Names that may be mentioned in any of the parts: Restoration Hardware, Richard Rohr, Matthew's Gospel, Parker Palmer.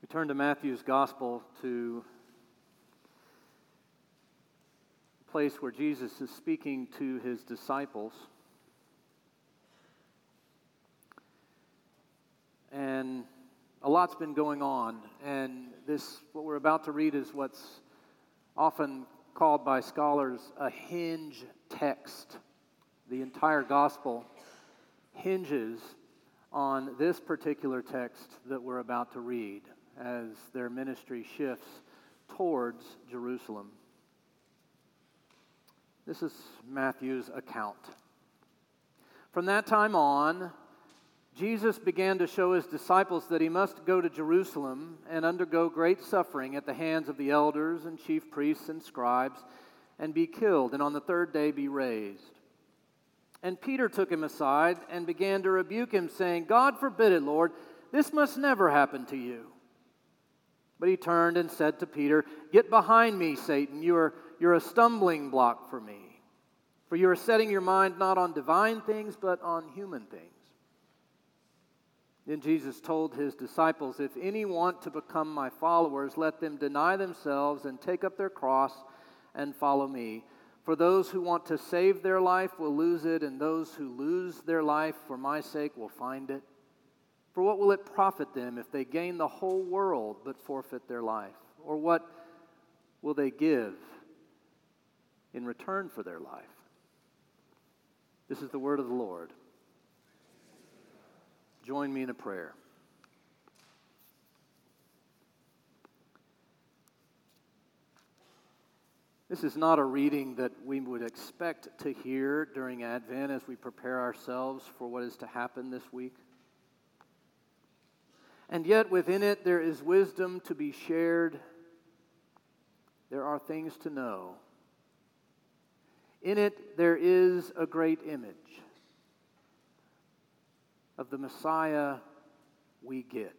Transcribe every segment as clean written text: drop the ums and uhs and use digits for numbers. We turn to Matthew's Gospel, to a place where Jesus is speaking to his disciples. And a lot's been going on, and this, what we're about to read, is what's often called by scholars a hinge text. The entire Gospel hinges on this particular text that we're about to read, as their ministry shifts towards Jerusalem. This is Matthew's account. From that time on, Jesus began to show his disciples that he must go to Jerusalem and undergo great suffering at the hands of the elders and chief priests and scribes, and be killed, and on the third day be raised. And Peter took him aside and began to rebuke him, saying, "God forbid it, Lord, this must never happen to you." But he turned and said to Peter, "Get behind me, Satan, you're a stumbling block for me, for you are setting your mind not on divine things, but on human things." Then Jesus told his disciples, "If any want to become my followers, let them deny themselves and take up their cross and follow me. For those who want to save their life will lose it, and those who lose their life for my sake will find it. For what will it profit them if they gain the whole world but forfeit their life? Or what will they give in return for their life?" This is the word of the Lord. Join me in a prayer. This is not a reading that we would expect to hear during Advent as we prepare ourselves for what is to happen this week. And yet within it there is wisdom to be shared. There are things to know. In it there is a great image of the Messiah we get.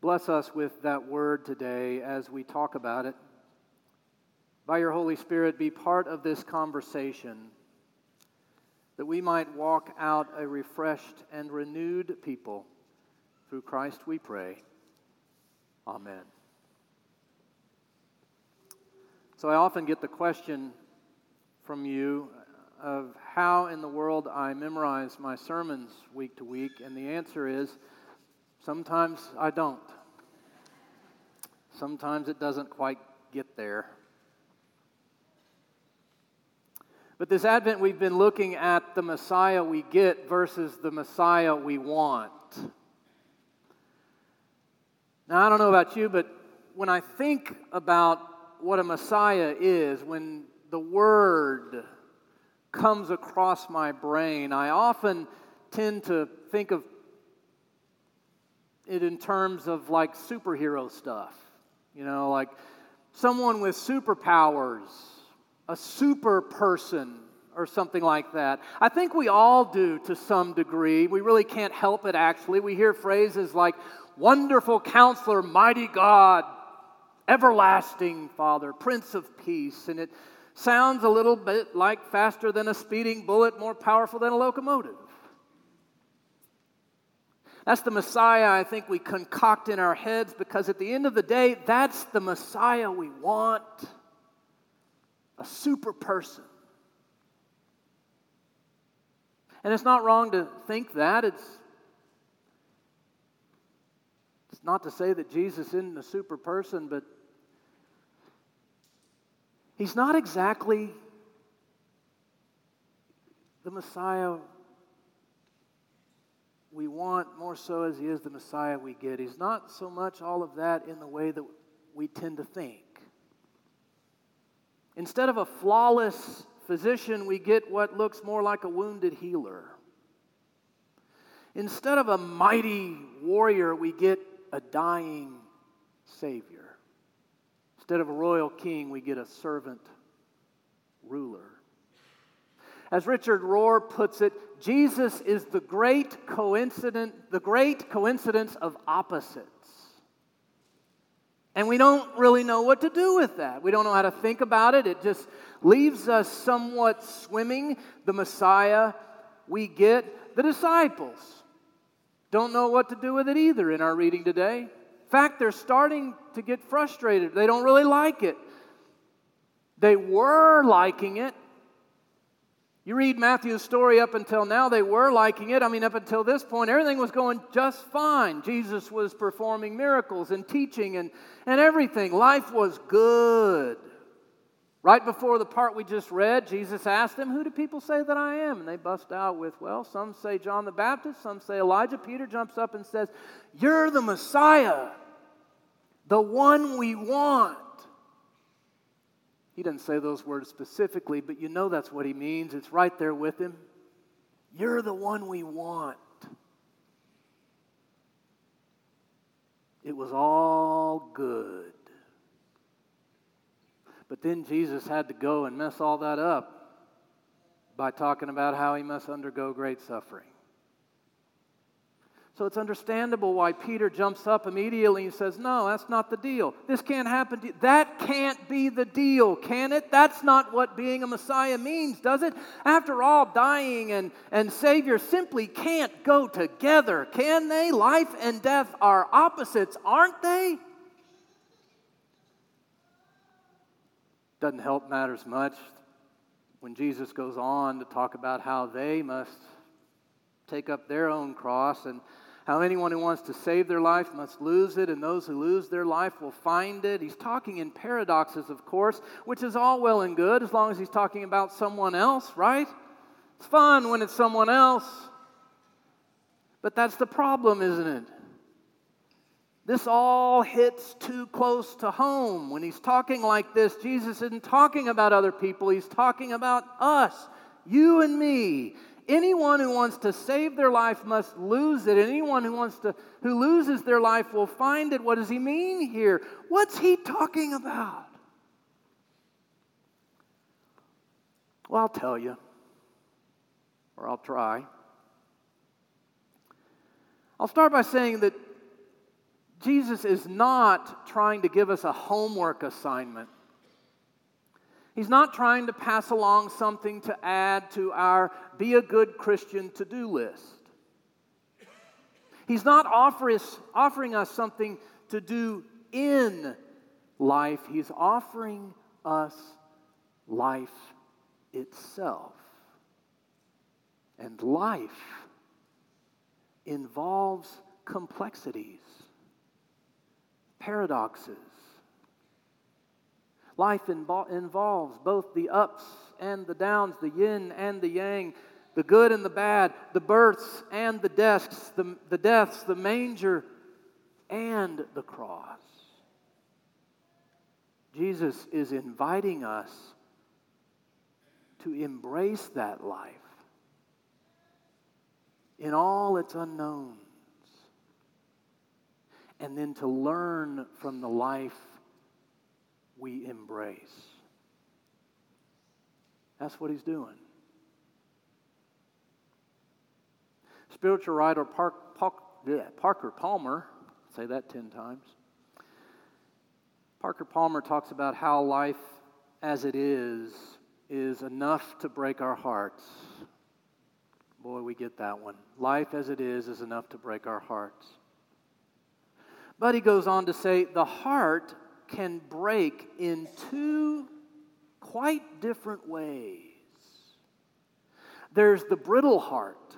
Bless us with that word today as we talk about it. By your Holy Spirit, be part of this conversation, that we might walk out a refreshed and renewed people. Through Christ we pray. Amen. So I often get the question from you of how in the world I memorize my sermons week to week, and the answer is, sometimes I don't. Sometimes it doesn't quite get there. But this Advent we've been looking at the Messiah we get versus the Messiah we want. Now, I don't know about you, but when I think about what a Messiah is, when the word comes across my brain, I often tend to think of it in terms of like superhero stuff, you know, like someone with superpowers, a super person, or something like that. I think we all do to some degree. We really can't help it, actually. We hear phrases like wonderful counselor, mighty God, everlasting Father, Prince of Peace, and it sounds a little bit like faster than a speeding bullet, more powerful than a locomotive. That's the Messiah I think we concoct in our heads, because at the end of the day, that's the Messiah we want. A super person. And it's not wrong to think that. It's not to say that Jesus isn't a super person, but he's not exactly the Messiah we want, more so as he is the Messiah we get. He's not so much all of that in the way that we tend to think. Instead of a flawless physician, we get what looks more like a wounded healer. Instead of a mighty warrior, we get a dying Savior. Instead of a royal king, we get a servant ruler. As Richard Rohr puts it, Jesus is the great coincidence of opposites. And we don't really know what to do with that. We don't know how to think about it. It just leaves us somewhat swimming. The Messiah we get, the disciples. don't know what to do with it either in our reading today. In fact, they're starting to get frustrated. They don't really like it. They were liking it. You read Matthew's story up until now, they were liking it. I mean, up until this point, everything was going just fine. Jesus was performing miracles and teaching and everything. Life was good. Right before the part we just read, Jesus asked them, "Who do people say that I am?" And they bust out with, "Well, some say John the Baptist, some say Elijah." Peter jumps up and says, "You're the Messiah, the one we want." He doesn't say those words specifically, but you know that's what he means. It's right there with him. You're the one we want. It was all good. But then Jesus had to go and mess all that up by talking about how he must undergo great suffering. So it's understandable why Peter jumps up immediately and says, "No, that's not the deal. This can't happen to you. That can't be the deal, can it? That's not what being a Messiah means, does it? After all, dying and Savior simply can't go together, can they? Life and death are opposites, aren't they?" Doesn't help matters much when Jesus goes on to talk about how they must take up their own cross and how anyone who wants to save their life must lose it, and those who lose their life will find it. He's talking in paradoxes, of course, which is all well and good as long as he's talking about someone else, right? It's fun when it's someone else. But that's the problem, isn't it? This all hits too close to home. When he's talking like this, Jesus isn't talking about other people. He's talking about us, you and me. Anyone who wants to save their life must lose it. Anyone who loses their life will find it. What does he mean here? What's he talking about? Well, I'll tell you, or I'll try. I'll start by saying that Jesus is not trying to give us a homework assignment. He's not trying to pass along something to add to our be a good Christian to-do list. He's not offering us something to do in life. He's offering us life itself. And life involves complexities, paradoxes. Life involves both the ups and the downs, the yin and the yang, the good and the bad, the births and the deaths, the manger and the cross. Jesus is inviting us to embrace that life in all its unknowns, and then to learn from the life we embrace. That's what he's doing. Spiritual writer Parker Palmer, say that 10 times. Parker Palmer talks about how life as it is enough to break our hearts. Boy, we get that one. Life as it is enough to break our hearts. But he goes on to say, the heart can break in two quite different ways. There's the brittle heart,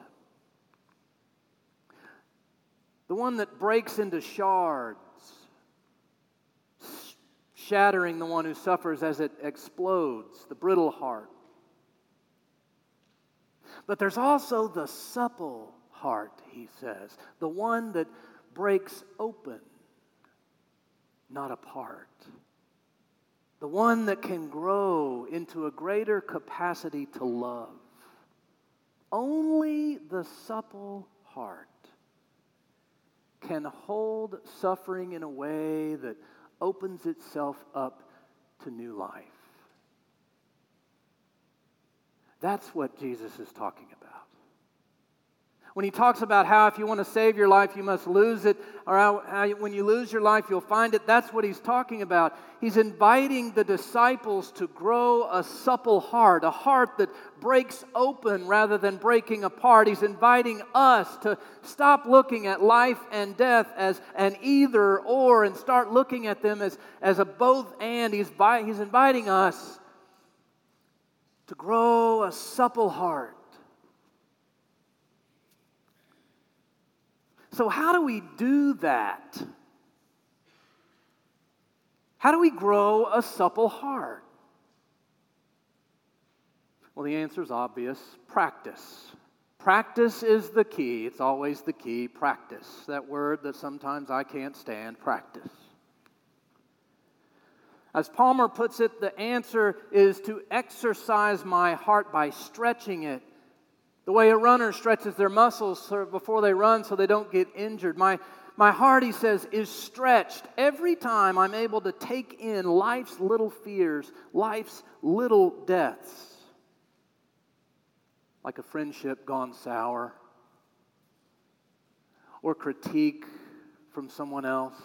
the one that breaks into shards, shattering the one who suffers as it explodes, the brittle heart. But there's also the supple heart, he says, the one that breaks open, not apart. The one that can grow into a greater capacity to love. Only the supple heart can hold suffering in a way that opens itself up to new life. That's what Jesus is talking about. when he talks about how if you want to save your life, you must lose it, or how when you lose your life, you'll find it, that's what he's talking about. He's inviting the disciples to grow a supple heart, a heart that breaks open rather than breaking apart. He's inviting us to stop looking at life and death as an either-or and start looking at them as a both-and. He's inviting us to grow a supple heart. So how do we do that? How do we grow a supple heart? Well, the answer is obvious. Practice. Practice is the key. It's always the key. Practice. That word that sometimes I can't stand, practice. As Palmer puts it, the answer is to exercise my heart by stretching it. The way a runner stretches their muscles before they run so they don't get injured. My heart, he says, is stretched every time I'm able to take in life's little fears, life's little deaths. Like a friendship gone sour, or critique from someone else,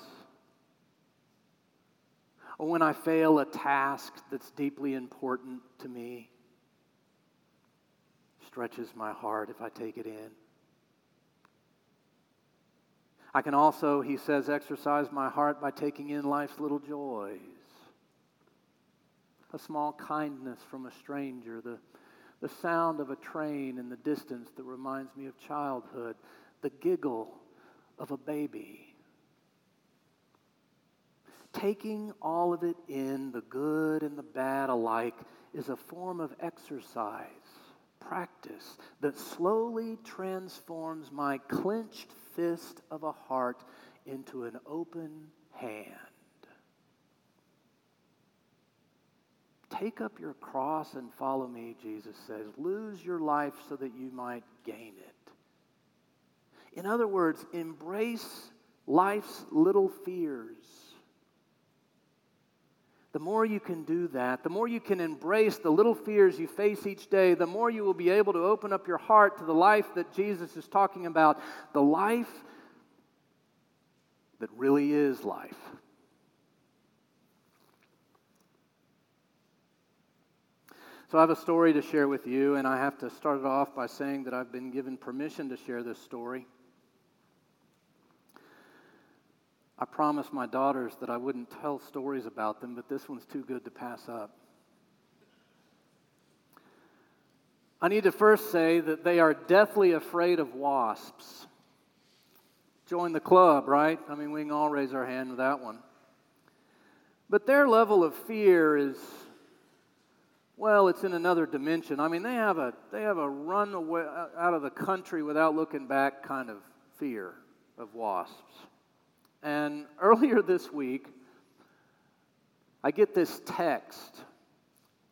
or when I fail a task that's deeply important to me. Stretches my heart if I take it in. I can also, he says, exercise my heart by taking in life's little joys. A small kindness from a stranger, the sound of a train in the distance that reminds me of childhood, the giggle of a baby. Taking all of it in, the good and the bad alike, is a form of exercise. Practice that slowly transforms my clenched fist of a heart into an open hand. Take up your cross and follow me, Jesus says. Lose your life so that you might gain it. In other words, embrace life's little fears. The more you can do that, the more you can embrace the little fears you face each day, the more you will be able to open up your heart to the life that Jesus is talking about, the life that really is life. So I have a story to share with you, and I have to start it off by saying that I've been given permission to share this story. I promised my daughters that I wouldn't tell stories about them, but this one's too good to pass up. I need to first say that they are deathly afraid of wasps. Join the club, right? I mean, we can all raise our hand with that one. But their level of fear is, well, it's in another dimension. I mean, they have a run away out of the country without looking back kind of fear of wasps. And earlier this week, I get this text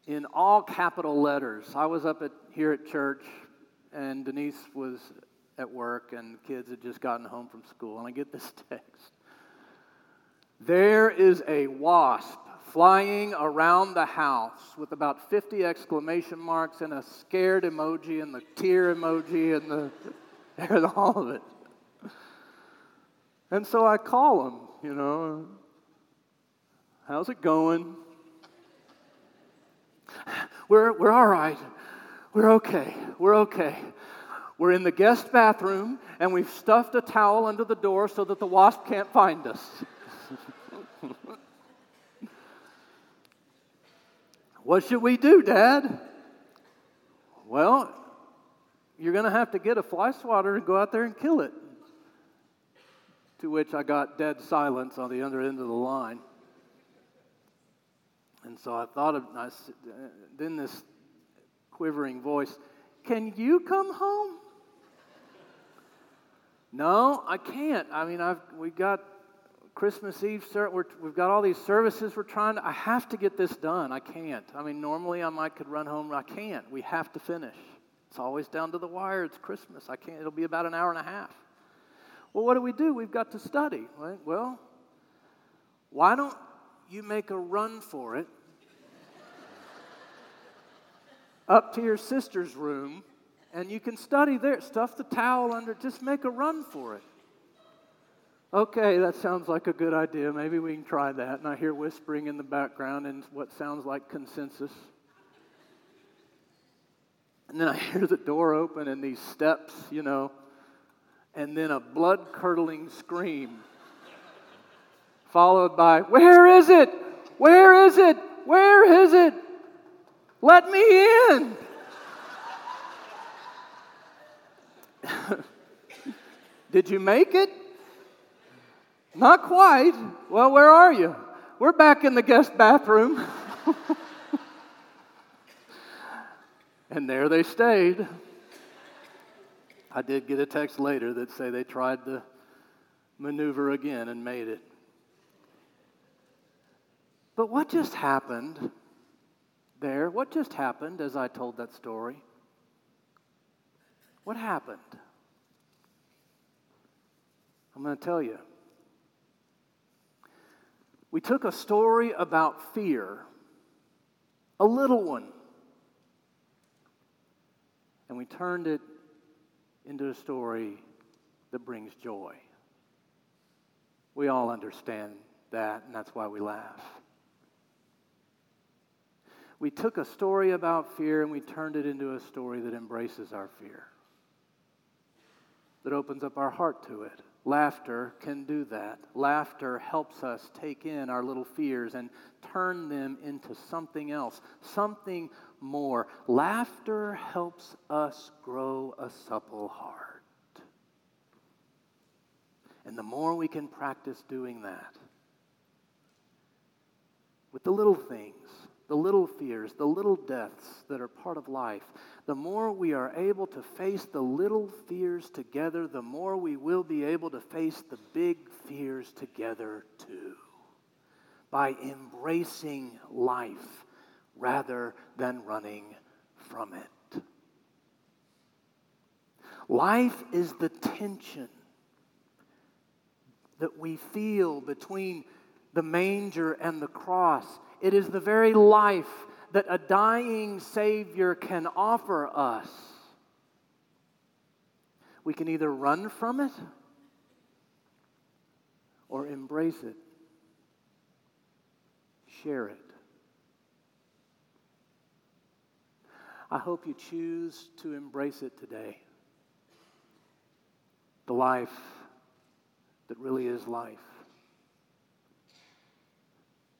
in all capital letters. I was here at church, and Denise was at work, and the kids had just gotten home from school, and I get this text. There is a wasp flying around the house with about 50 exclamation marks and a scared emoji and the tear emoji and all of it. And so I call him, how's it going? We're all right. We're okay. We're in the guest bathroom, and we've stuffed a towel under the door so that the wasp can't find us. What should we do, Dad? Well, you're going to have to get a fly swatter and go out there and kill it. To which I got dead silence on the other end of the line. And so I thought of, then this quivering voice, can you come home? No, I can't. I mean, we've got Christmas Eve, we've got all these services we're trying to, I have to get this done. I can't. I mean, normally I could run home, but I can't. We have to finish. It's always down to the wire. It's Christmas. I can't. It'll be about an hour and a half. Well, what do? We've got to study. Right? Well, why don't you make a run for it up to your sister's room and you can study there. Stuff the towel under. Just make a run for it. Okay, that sounds like a good idea. Maybe we can try that. And I hear whispering in the background and what sounds like consensus. And then I hear the door open and these steps, you know, and then a blood-curdling scream followed by, "Where is it? Where is it? Where is it? Let me in!" Did you make it? Not quite. Well, where are you? We're back in the guest bathroom. And there they stayed. I did get a text later that say they tried the maneuver again and made it. But what just happened there? What just happened as I told that story? What happened? I'm going to tell you. We took a story about fear, a little one, and we turned it into a story that brings joy. We all understand that, and that's why we laugh. We took a story about fear, and we turned it into a story that embraces our fear, that opens up our heart to it. Laughter can do that. Laughter helps us take in our little fears and turn them into something else, something more. Laughter helps us grow a supple heart. And the more we can practice doing that with the little things, the little fears, the little deaths that are part of life, the more we are able to face the little fears together, the more we will be able to face the big fears together too, by embracing life rather than running from it. Life is the tension that we feel between the manger and the cross. It is the very life that a dying Savior can offer us. We can either run from it or embrace it, share it. I hope you choose to embrace it today. The life that really is life.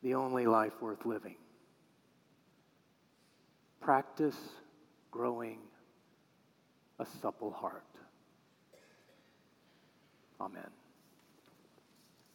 The only life worth living. Practice growing a supple heart. Amen.